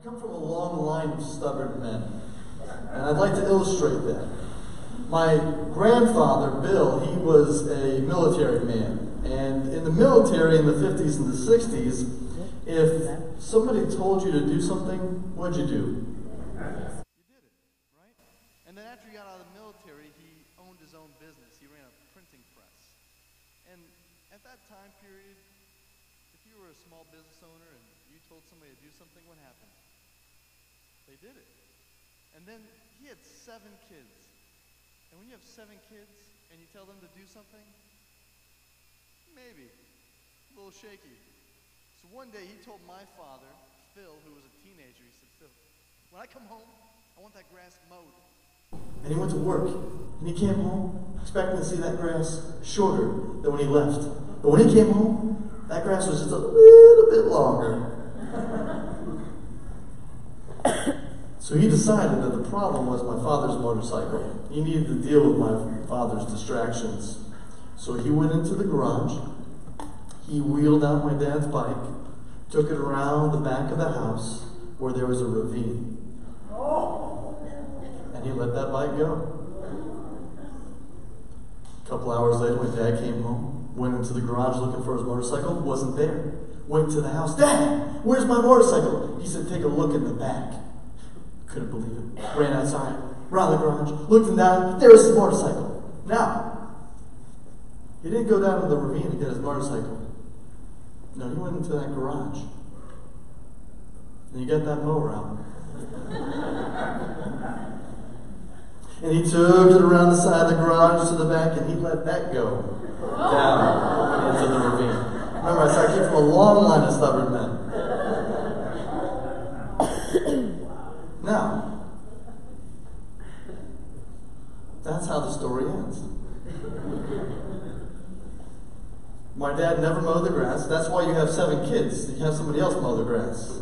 I come from a long line of stubborn men, and I'd like to illustrate that. My grandfather, Bill, he was a military man, and in the military in the 50s and the 60s, if somebody told you to do something, what'd you do? And then he had 7 kids. And when you have 7 kids and you tell them to do something, maybe a little shaky. So one day he told my father, Phil, who was a teenager, he said, Phil, when I come home, I want that grass mowed. And he went to work. And he came home expecting to see that grass shorter than when he left. But when he came home, that grass was just a little bit longer. So he decided that the problem was my father's motorcycle. He needed to deal with my father's distractions. So he went into the garage, he wheeled out my dad's bike, took it around the back of the house where there was a ravine. And he let that bike go. A couple hours later, my dad came home, went into the garage looking for his motorcycle, wasn't there. Went to the house, Dad, where's my motorcycle? He said, take a look in the back. Couldn't believe it. Ran outside, around the garage, looked him down, there was his motorcycle. Now, he didn't go down to the ravine to get his motorcycle. No, he went into that garage. And he got that mower out. And he took it around the side of the garage to the back, and he let that go down into the ravine. Remember, I came from a long line of stubborn men. Now, that's how the story ends. My dad never mowed the grass. That's why you have 7 kids. You have somebody else mow the grass.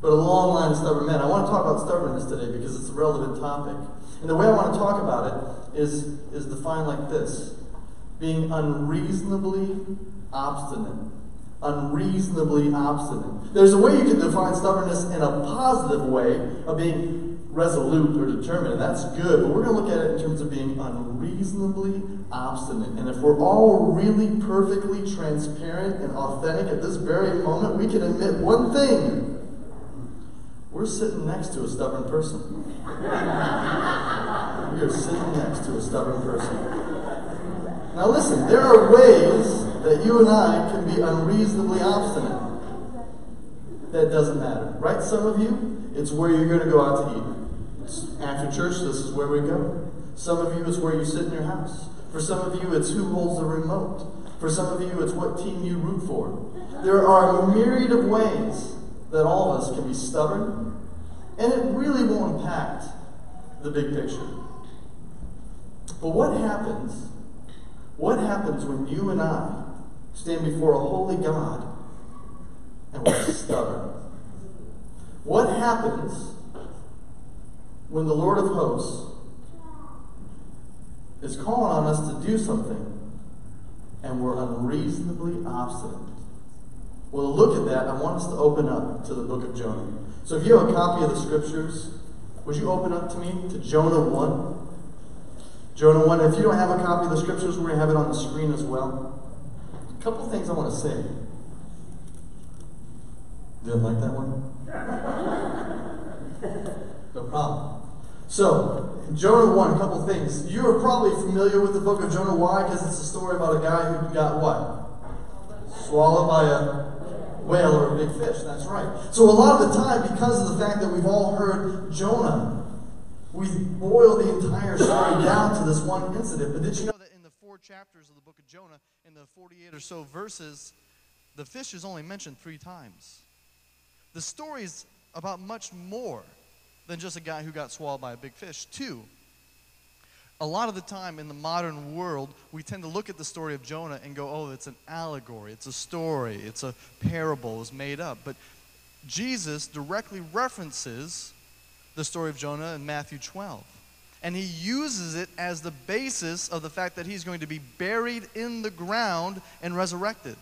But a long line of stubborn men. I want to talk about stubbornness today because it's a relevant topic. And the way I want to talk about it is defined like this. Being unreasonably obstinate. Unreasonably obstinate. There's a way you can define stubbornness in a positive way of being resolute or determined, and that's good, but we're going to look at it in terms of being unreasonably obstinate. And if we're all really perfectly transparent and authentic at this very moment, we can admit one thing. We're sitting next to a stubborn person. We are sitting next to a stubborn person. Now listen, there are ways that you and I can be unreasonably obstinate. That doesn't matter, right? Some of you, it's where you're going to go out to eat. It's after church, this is where we go. Some of you, it's where you sit in your house. For some of you, it's who holds the remote. For some of you, it's what team you root for. There are a myriad of ways that all of us can be stubborn, and it really will impact the big picture. But what happens? What happens when you and I stand before a holy God and we're stubborn? What happens when the Lord of hosts is calling on us to do something and we're unreasonably obstinate? Well, to look at that, I want us to open up to the book of Jonah. So if you have a copy of the scriptures, would you open up to me to Jonah 1? Jonah 1, if you don't have a copy of the scriptures, we're going to have it on the screen as well. A couple things I want to say. Didn't like that one? No problem. So, Jonah 1, a couple things. You are probably familiar with the book of Jonah. Why? Because it's a story about a guy who got what? Swallowed by a whale or a big fish. That's right. So a lot of the time, because of the fact that we've all heard Jonah, we boil the entire story down to this one incident. But did you know that in the 4 chapters of the book of Jonah, in the 48 or so verses, the fish is only mentioned 3 times. The story is about much more than just a guy who got swallowed by a big fish. 2, a lot of the time in the modern world, we tend to look at the story of Jonah and go, oh, it's an allegory, it's a story, it's a parable, it's made up. But Jesus directly references the story of Jonah in Matthew 12. And he uses it as the basis of the fact that he's going to be buried in the ground and resurrected.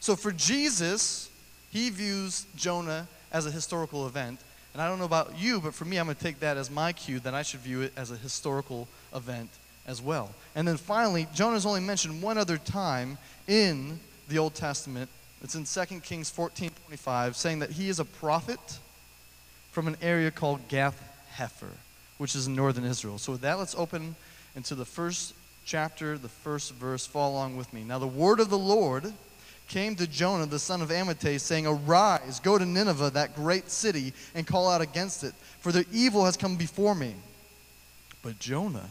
So for Jesus, he views Jonah as a historical event. And I don't know about you, but for me, I'm going to take that as my cue that I should view it as a historical event as well. And then finally, Jonah is only mentioned one other time in the Old Testament. It's in 2 Kings 14:25, saying that he is a prophet from an area called Gath-hepher, which is in northern Israel. So with that, let's open into the first chapter, the first verse. Follow along with me. Now the word of the Lord came to Jonah, the son of Amittai, saying, "Arise, go to Nineveh, that great city, and call out against it, for their evil has come before me." But Jonah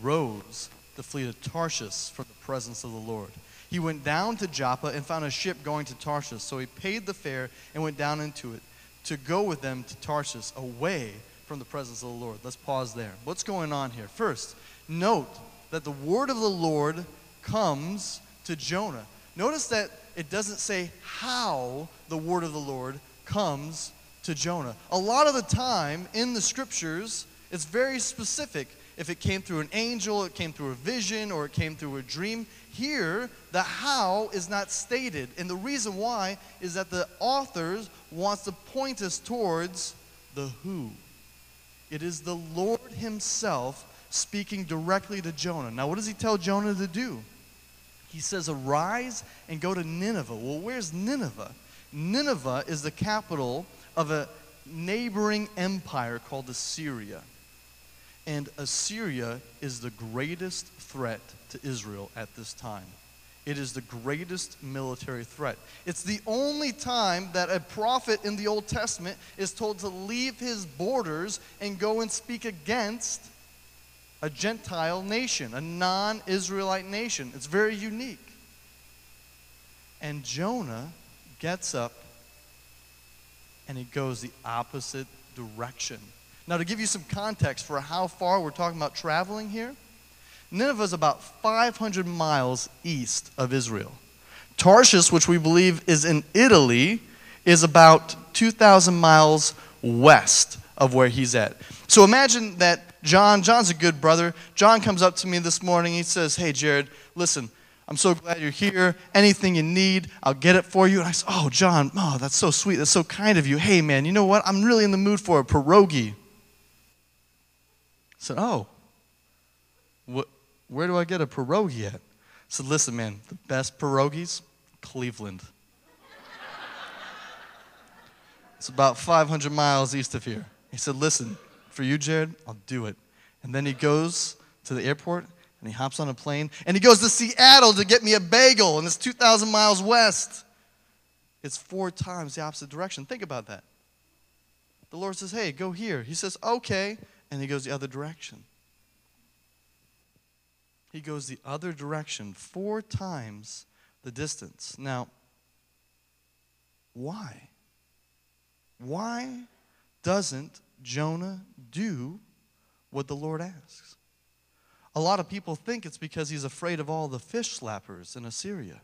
rose to flee to Tarshish from the presence of the Lord. He went down to Joppa and found a ship going to Tarshish. So he paid the fare and went down into it to go with them to Tarshish, away from the presence of the Lord. Let's pause there. What's going on here? First, note that the word of the Lord comes to Jonah. Notice that it doesn't say how the word of the Lord comes to Jonah. A lot of the time in the scriptures, it's very specific. If it came through an angel, it came through a vision, or it came through a dream. Here, the how is not stated. And the reason why is that the author wants to point us towards the who. It is the Lord himself speaking directly to Jonah. Now, what does he tell Jonah to do? He says, "Arise and go to Nineveh." Well, where's Nineveh? Nineveh is the capital of a neighboring empire called Assyria. And Assyria is the greatest threat to Israel at this time. It is the greatest military threat. It's the only time that a prophet in the Old Testament is told to leave his borders and go and speak against a Gentile nation, a non-Israelite nation. It's very unique. And Jonah gets up and he goes the opposite direction. Now, to give you some context for how far we're talking about traveling here, Nineveh is about 500 miles east of Israel. Tarshish, which we believe is in Italy, is about 2,000 miles west of where he's at. So imagine that John's a good brother. John comes up to me this morning. He says, "Hey, Jared, listen, I'm so glad you're here. Anything you need, I'll get it for you." And I said, "Oh, John, oh, that's so sweet. That's so kind of you. Hey, man, you know what? I'm really in the mood for a pierogi." I said, "Oh, where do I get a pierogi at?" I said, "Listen, man, the best pierogies, Cleveland. It's about 500 miles east of here." He said, "Listen, for you, Jared, I'll do it." And then he goes to the airport, and he hops on a plane, and he goes to Seattle to get me a bagel, and it's 2,000 miles west. It's 4 times the opposite direction. Think about that. The Lord says, "Hey, go here." He says, "Okay," and he goes the other direction. He goes the other direction, 4 times the distance. Now, why? Why doesn't Jonah do what the Lord asks? A lot of people think it's because he's afraid of all the fish slappers in Assyria.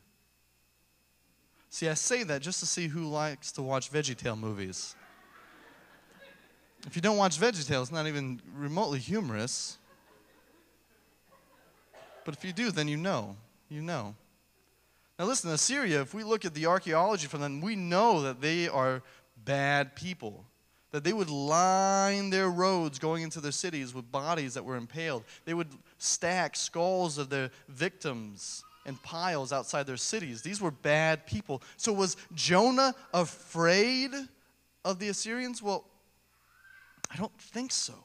See, I say that just to see who likes to watch VeggieTale movies. If you don't watch VeggieTale, it's not even remotely humorous. But if you do, then you know. You know. Now listen, Assyria, if we look at the archaeology from them, we know that they are bad people. That they would line their roads going into their cities with bodies that were impaled. They would stack skulls of their victims in piles outside their cities. These were bad people. So was Jonah afraid of the Assyrians? Well, I don't think so.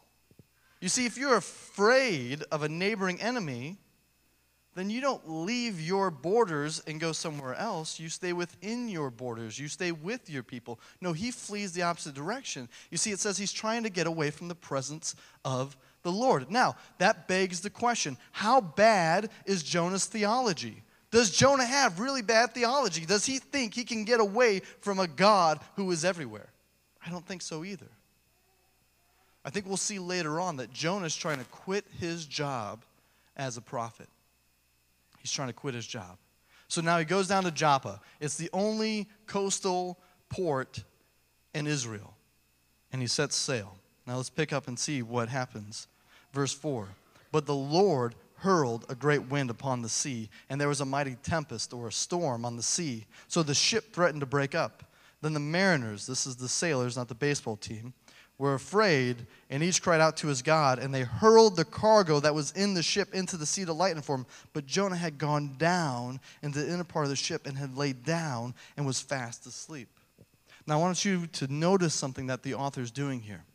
You see, if you're afraid of a neighboring enemy, then you don't leave your borders and go somewhere else. You stay within your borders. You stay with your people. No, he flees the opposite direction. You see, it says he's trying to get away from the presence of the Lord. Now, that begs the question, how bad is Jonah's theology? Does Jonah have really bad theology? Does he think he can get away from a God who is everywhere? I don't think so either. I think we'll see later on that Jonah's trying to quit his job as a prophet. He's trying to quit his job. So now he goes down to Joppa. It's the only coastal port in Israel. And he sets sail. Now let's pick up and see what happens. Verse 4. But the Lord hurled a great wind upon the sea, and there was a mighty tempest or a storm on the sea. So the ship threatened to break up. Then the mariners, this is the sailors, not the baseball team, were afraid, and each cried out to his God, and they hurled the cargo that was in the ship into the sea to lighten for him. But Jonah had gone down into the inner part of the ship and had laid down and was fast asleep. Now, I want you to notice something that the author's doing here.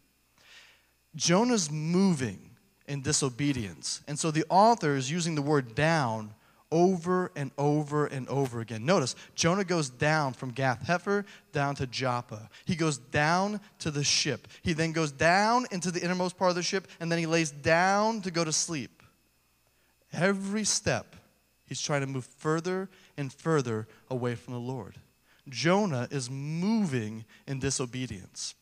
Jonah's moving in disobedience, and so the author is using the word down over and over and over again. Notice, Jonah goes down from Gath-hepher down to Joppa. He goes down to the ship. He then goes down into the innermost part of the ship, and then he lays down to go to sleep. Every step, he's trying to move further and further away from the Lord. Jonah is moving in disobedience.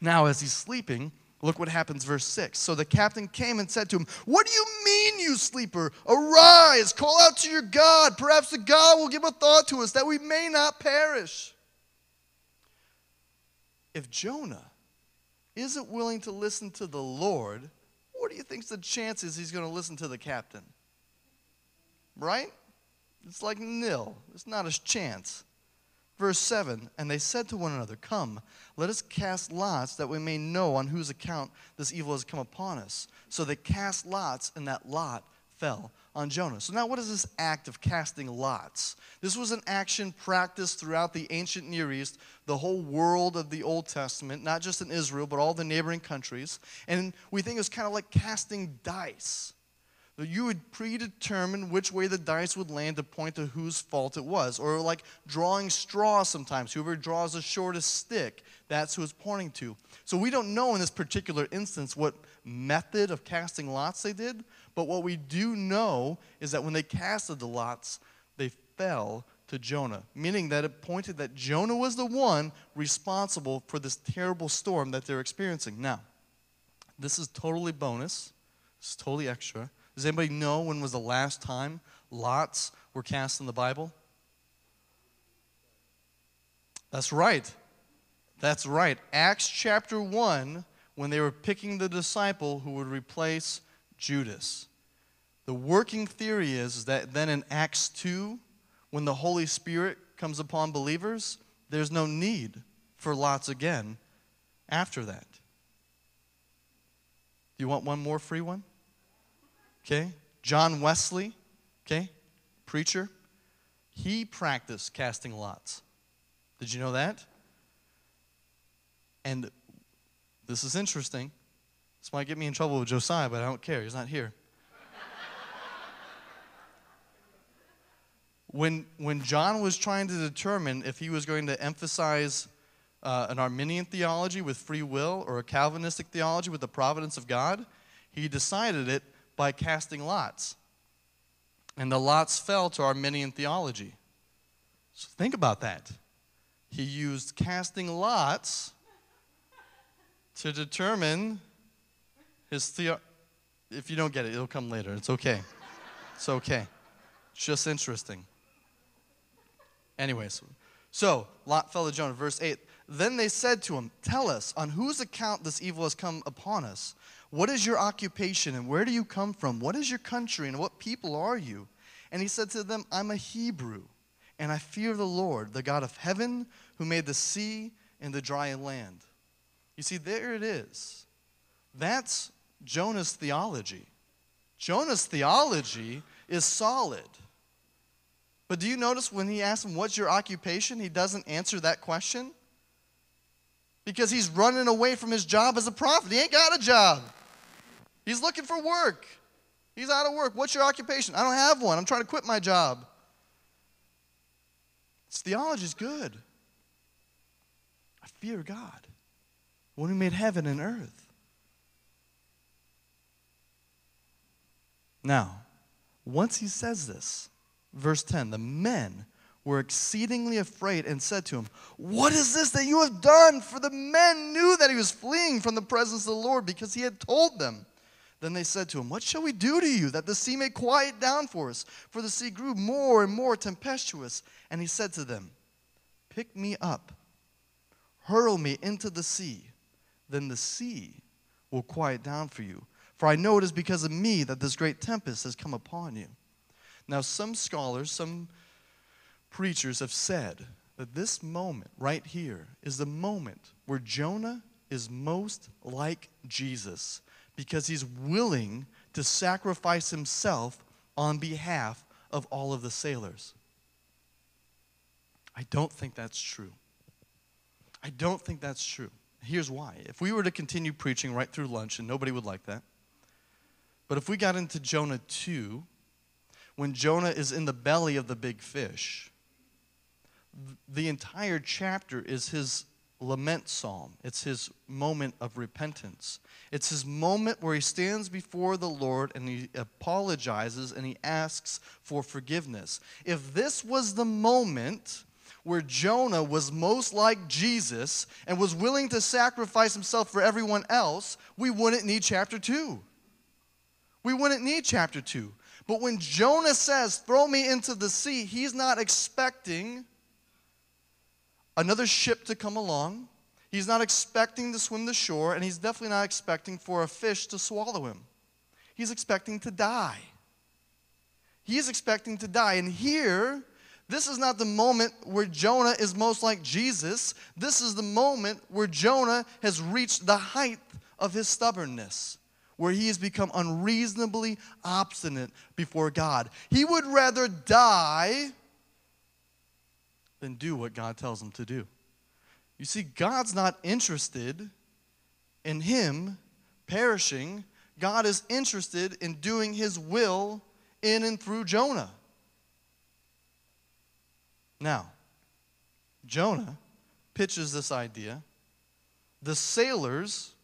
Now, as he's sleeping, look what happens, verse 6. So the captain came and said to him, "What do you mean, you sleeper? Arise, call out to your God. Perhaps the God will give a thought to us that we may not perish." If Jonah isn't willing to listen to the Lord, what do you think's the chances he's going to listen to the captain? Right? It's like nil. It's not a chance. Verse 7, and they said to one another, "Come, let us cast lots that we may know on whose account this evil has come upon us." So they cast lots, and that lot fell on Jonah. So now what is this act of casting lots? This was an action practiced throughout the ancient Near East, the whole world of the Old Testament, not just in Israel, but all the neighboring countries. And we think it was kind of like casting dice. You would predetermine which way the dice would land to point to whose fault it was. Or like drawing straws sometimes. Whoever draws the shortest stick, that's who it's pointing to. So we don't know in this particular instance what method of casting lots they did. But what we do know is that when they casted the lots, they fell to Jonah. Meaning that it pointed that Jonah was the one responsible for this terrible storm that they're experiencing. Now, this is totally bonus. It's totally extra. Does anybody know when was the last time lots were cast in the Bible? That's right. That's right. Acts chapter 1, when they were picking the disciple who would replace Judas. The working theory is that then in Acts 2, when the Holy Spirit comes upon believers, there's no need for lots again after that. Do you want one more free one? Okay, John Wesley, okay, preacher, he practiced casting lots. Did you know that? And this is interesting. This might get me in trouble with Josiah, but I don't care. He's not here. When John was trying to determine if he was going to emphasize an Arminian theology with free will or a Calvinistic theology with the providence of God, he decided it by casting lots. And the lots fell to Arminian theology. So think about that. He used casting lots to determine his theology. If you don't get it, it'll come later. It's okay. It's okay. It's just interesting. Anyways, so lot fell to Jonah, verse 8. Then they said to him, "Tell us, on whose account this evil has come upon us? What is your occupation, and where do you come from? What is your country, and what people are you?" And he said to them, "I'm a Hebrew, and I fear the Lord, the God of heaven, who made the sea and the dry land." You see, there it is. That's Jonah's theology. Jonah's theology is solid. But do you notice when he asks him, "What's your occupation?" he doesn't answer that question? Because he's running away from his job as a prophet. He ain't got a job. He's looking for work. He's out of work. "What's your occupation?" "I don't have one. I'm trying to quit my job." His theology is good. I fear God, the one who made heaven and earth. Now, once he says this, verse 10, the men were exceedingly afraid and said to him, "What is this that you have done?" For the men knew that he was fleeing from the presence of the Lord because he had told them. Then they said to him, "What shall we do to you that the sea may quiet down for us?" For the sea grew more and more tempestuous. And he said to them, "Pick me up, hurl me into the sea, then the sea will quiet down for you. For I know it is because of me that this great tempest has come upon you." Now some scholars, some preachers have said that this moment right here is the moment where Jonah is most like Jesus, because he's willing to sacrifice himself on behalf of all of the sailors. I don't think that's true. I don't think that's true. Here's why. If we were to continue preaching right through lunch, and nobody would like that, but if we got into Jonah 2, when Jonah is in the belly of the big fish, the entire chapter is his lament psalm. It's his moment of repentance. It's his moment where he stands before the Lord and he apologizes and he asks for forgiveness. If this was the moment where Jonah was most like Jesus and was willing to sacrifice himself for everyone else, we wouldn't need chapter 2. We wouldn't need chapter 2. But when Jonah says, "Throw me into the sea," he's not expecting another ship to come along. He's not expecting to swim the shore, and he's definitely not expecting for a fish to swallow him. He's expecting to die. He is expecting to die. And here, this is not the moment where Jonah is most like Jesus. This is the moment where Jonah has reached the height of his stubbornness, where he has become unreasonably obstinate before God. He would rather die than do what God tells him to do. You see, God's not interested in him perishing. God is interested in doing his will in and through Jonah. Now, Jonah pitches this idea. The sailors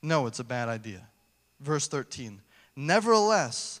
know it's a bad idea. Verse 13, "Nevertheless,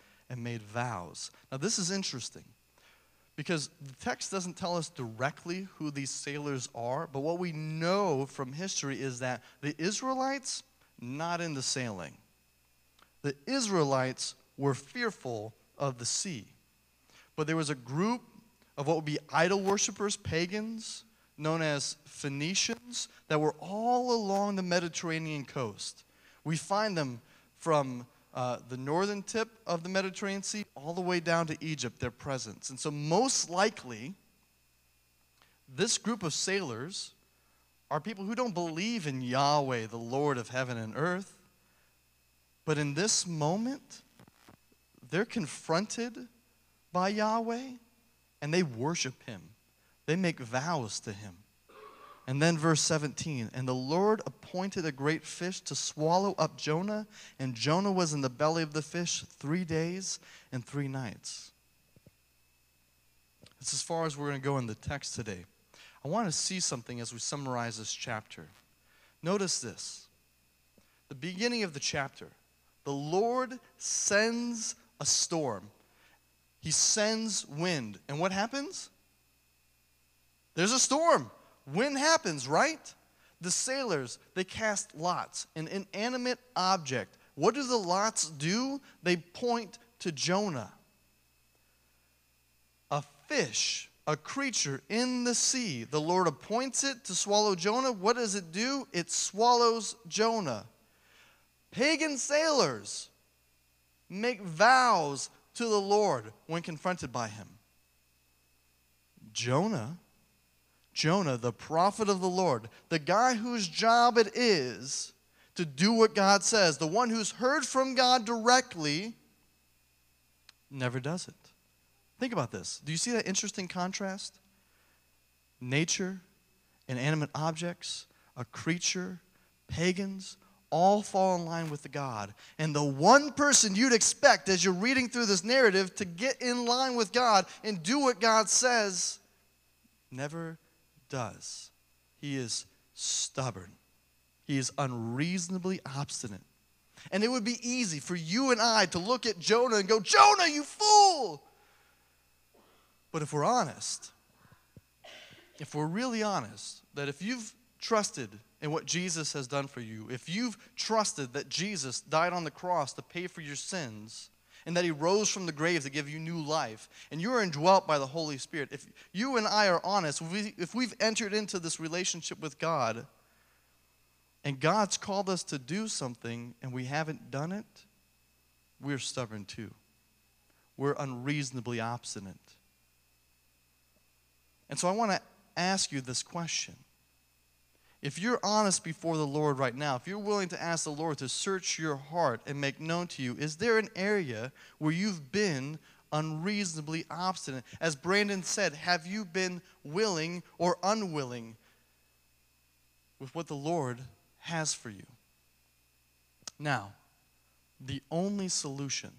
and made vows." Now this is interesting, because the text doesn't tell us directly who these sailors are, but what we know from history is that the Israelites, not into sailing. The Israelites were fearful of the sea. But there was a group of what would be idol worshipers, pagans, known as Phoenicians, that were all along the Mediterranean coast. We find them from the northern tip of the Mediterranean Sea all the way down to Egypt, their presence. And so most likely, this group of sailors are people who don't believe in Yahweh, the Lord of heaven and earth. But in this moment, they're confronted by Yahweh, and they worship him. They make vows to him. And then verse 17, "And the Lord appointed a great fish to swallow up Jonah, and Jonah was in the belly of the fish 3 days and 3 nights. That's as far as we're going to go in the text today. I want to see something as we summarize this chapter. Notice this. The beginning of the chapter, the Lord sends a storm. He sends wind. And what happens? There's a storm. Wind happens, right? The sailors, they cast lots, an inanimate object. What do the lots do? They point to Jonah. A fish, a creature in the sea. The Lord appoints it to swallow Jonah. What does it do? It swallows Jonah. Pagan sailors make vows to the Lord when confronted by him. Jonah, the prophet of the Lord, the guy whose job it is to do what God says, the one who's heard from God directly, never does it. Think about this. Do you see that interesting contrast? Nature, inanimate objects, a creature, pagans, all fall in line with the God. And the one person you'd expect as you're reading through this narrative to get in line with God and do what God says never does. He is stubborn. He is unreasonably obstinate. And it would be easy for you and I to look at Jonah and go, "Jonah, you fool!" But if we're honest, if we're really honest, that if you've trusted in what Jesus has done for you, if you've trusted that Jesus died on the cross to pay for your sins, and that he rose from the grave to give you new life, and you are indwelt by the Holy Spirit, if you and I are honest, if we've entered into this relationship with God, and God's called us to do something and we haven't done it, we're stubborn too. We're unreasonably obstinate. And so I want to ask you this question. If you're honest before the Lord right now, if you're willing to ask the Lord to search your heart and make known to you, is there an area where you've been unreasonably obstinate? As Brandon said, have you been willing or unwilling with what the Lord has for you? Now, the only solution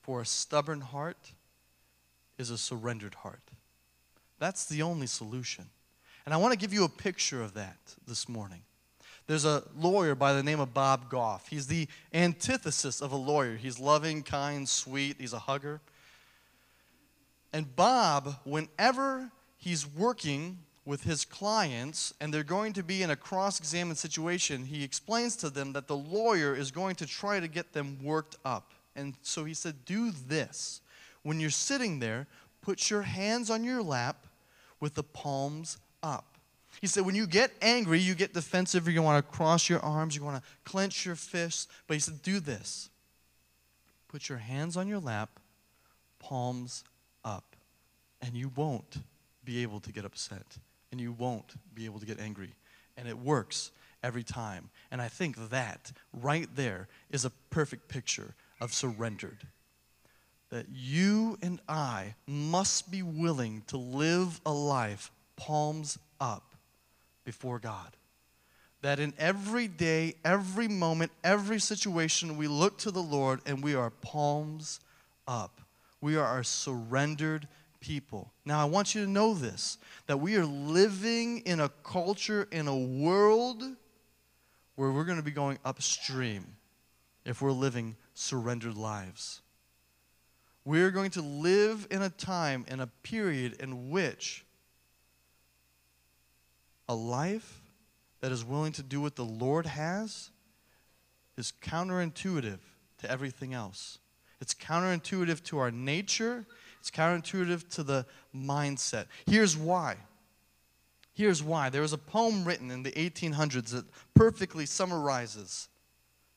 for a stubborn heart is a surrendered heart. That's the only solution. And I want to give you a picture of that this morning. There's a lawyer by the name of Bob Goff. He's the antithesis of a lawyer. He's loving, kind, sweet. He's a hugger. And Bob, whenever he's working with his clients and they're going to be in a cross-examined situation, he explains to them that the lawyer is going to try to get them worked up. And so he said, do this. When you're sitting there, put your hands on your lap with the palms up. He said, when you get angry, you get defensive, you want to cross your arms, you want to clench your fists. But he said, do this. Put your hands on your lap, palms up, and you won't be able to get upset, and you won't be able to get angry. And it works every time. And I think that right there is a perfect picture of surrendered. That you and I must be willing to live a life palms up before God. That in every day, every moment, every situation, we look to the Lord and we are palms up. We are surrendered people. Now, I want you to know this, that we are living in a culture, in a world where we're going to be going upstream if we're living surrendered lives. We're going to live in a time, in a period in which a life that is willing to do what the Lord has is counterintuitive to everything else. It's counterintuitive to our nature. It's counterintuitive to the mindset. Here's why. Here's why. There was a poem written in the 1800s that perfectly summarizes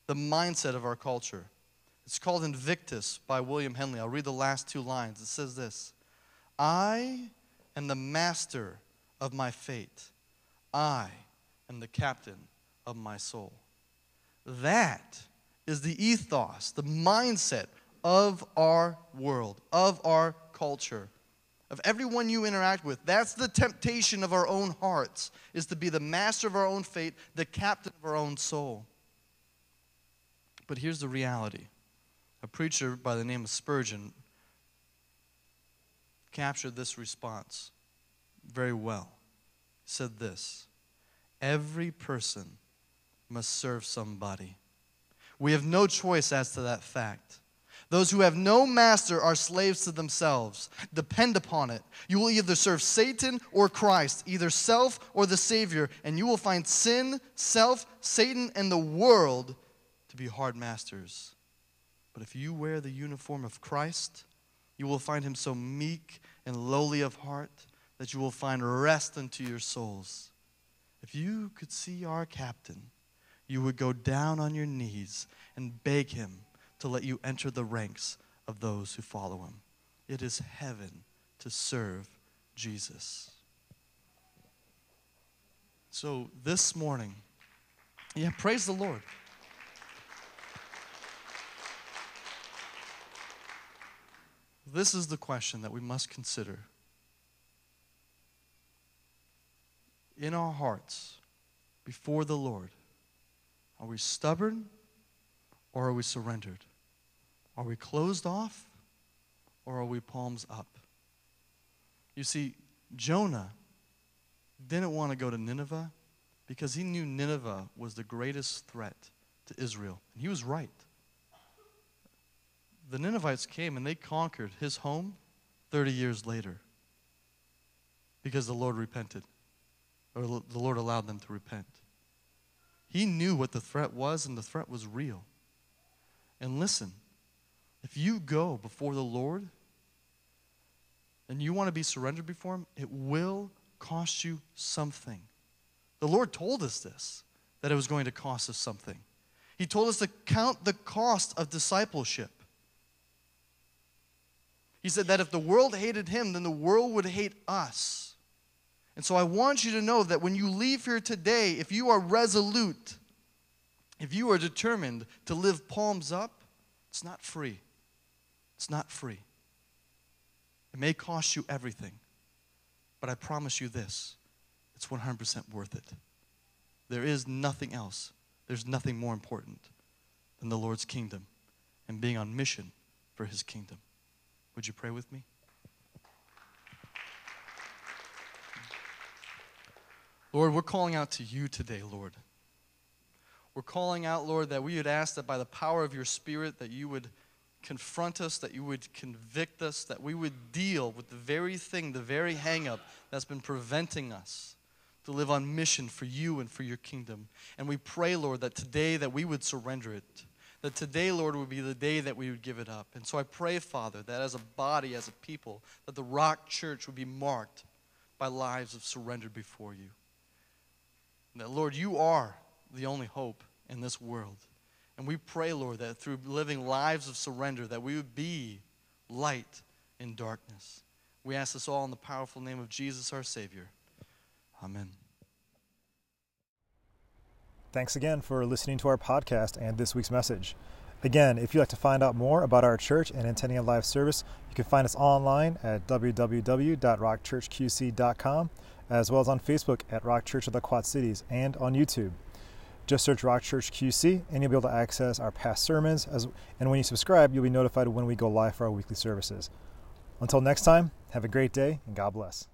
the mindset of our culture. It's called Invictus by William Henley. I'll read the last two lines. It says this: I am the master of my fate. I am the captain of my soul. That is the ethos, the mindset of our world, of our culture, of everyone you interact with. That's the temptation of our own hearts, is to be the master of our own fate, the captain of our own soul. But here's the reality. A preacher by the name of Spurgeon captured this response very well. He said this: every person must serve somebody. We have no choice as to that fact. Those who have no master are slaves to themselves. Depend upon it. You will either serve Satan or Christ, either self or the Savior, and you will find sin, self, Satan, and the world to be hard masters. But if you wear the uniform of Christ, you will find him so meek and lowly of heart that you will find rest unto your souls. If you could see our captain, you would go down on your knees and beg him to let you enter the ranks of those who follow him. It is heaven to serve Jesus. So this morning, praise the Lord. This is the question that we must consider. In our hearts, before the Lord, are we stubborn or are we surrendered? Are we closed off or are we palms up? You see, Jonah didn't want to go to Nineveh because he knew Nineveh was the greatest threat to Israel. And he was right. The Ninevites came and they conquered his home 30 years later. because the Lord repented, or the Lord allowed them to repent. He knew what the threat was, and the threat was real. And listen, if you go before the Lord and you want to be surrendered before him, it will cost you something. The Lord told us this, that it was going to cost us something. He told us to count the cost of discipleship. He said that if the world hated him, then the world would hate us. And so I want you to know that when you leave here today, if you are resolute, if you are determined to live palms up, it's not free. It's not free. It may cost you everything, but I promise you this, it's 100% worth it. There is nothing else. There's nothing more important than the Lord's kingdom and being on mission for his kingdom. Would you pray with me? Lord, we're calling out to you today, Lord. We're calling out, Lord, that we would ask that by the power of your Spirit that you would confront us, that you would convict us, that we would deal with the very thing, the very hang-up that's been preventing us to live on mission for you and for your kingdom. And we pray, Lord, that today that we would surrender it, that today, Lord, would be the day that we would give it up. And so I pray, Father, that as a body, as a people, that the Rock Church would be marked by lives of surrender before you. And that, Lord, you are the only hope in this world. And we pray, Lord, that through living lives of surrender, that we would be light in darkness. We ask this all in the powerful name of Jesus, our Savior. Amen. Thanks again for listening to our podcast and this week's message. Again, if you'd like to find out more about our church and attending a live service, you can find us online at www.rockchurchqc.com, as well as on Facebook at Rock Church of the Quad Cities and on YouTube. Just search Rock Church QC and you'll be able to access our past sermons. And when you subscribe, you'll be notified when we go live for our weekly services. Until next time, have a great day and God bless.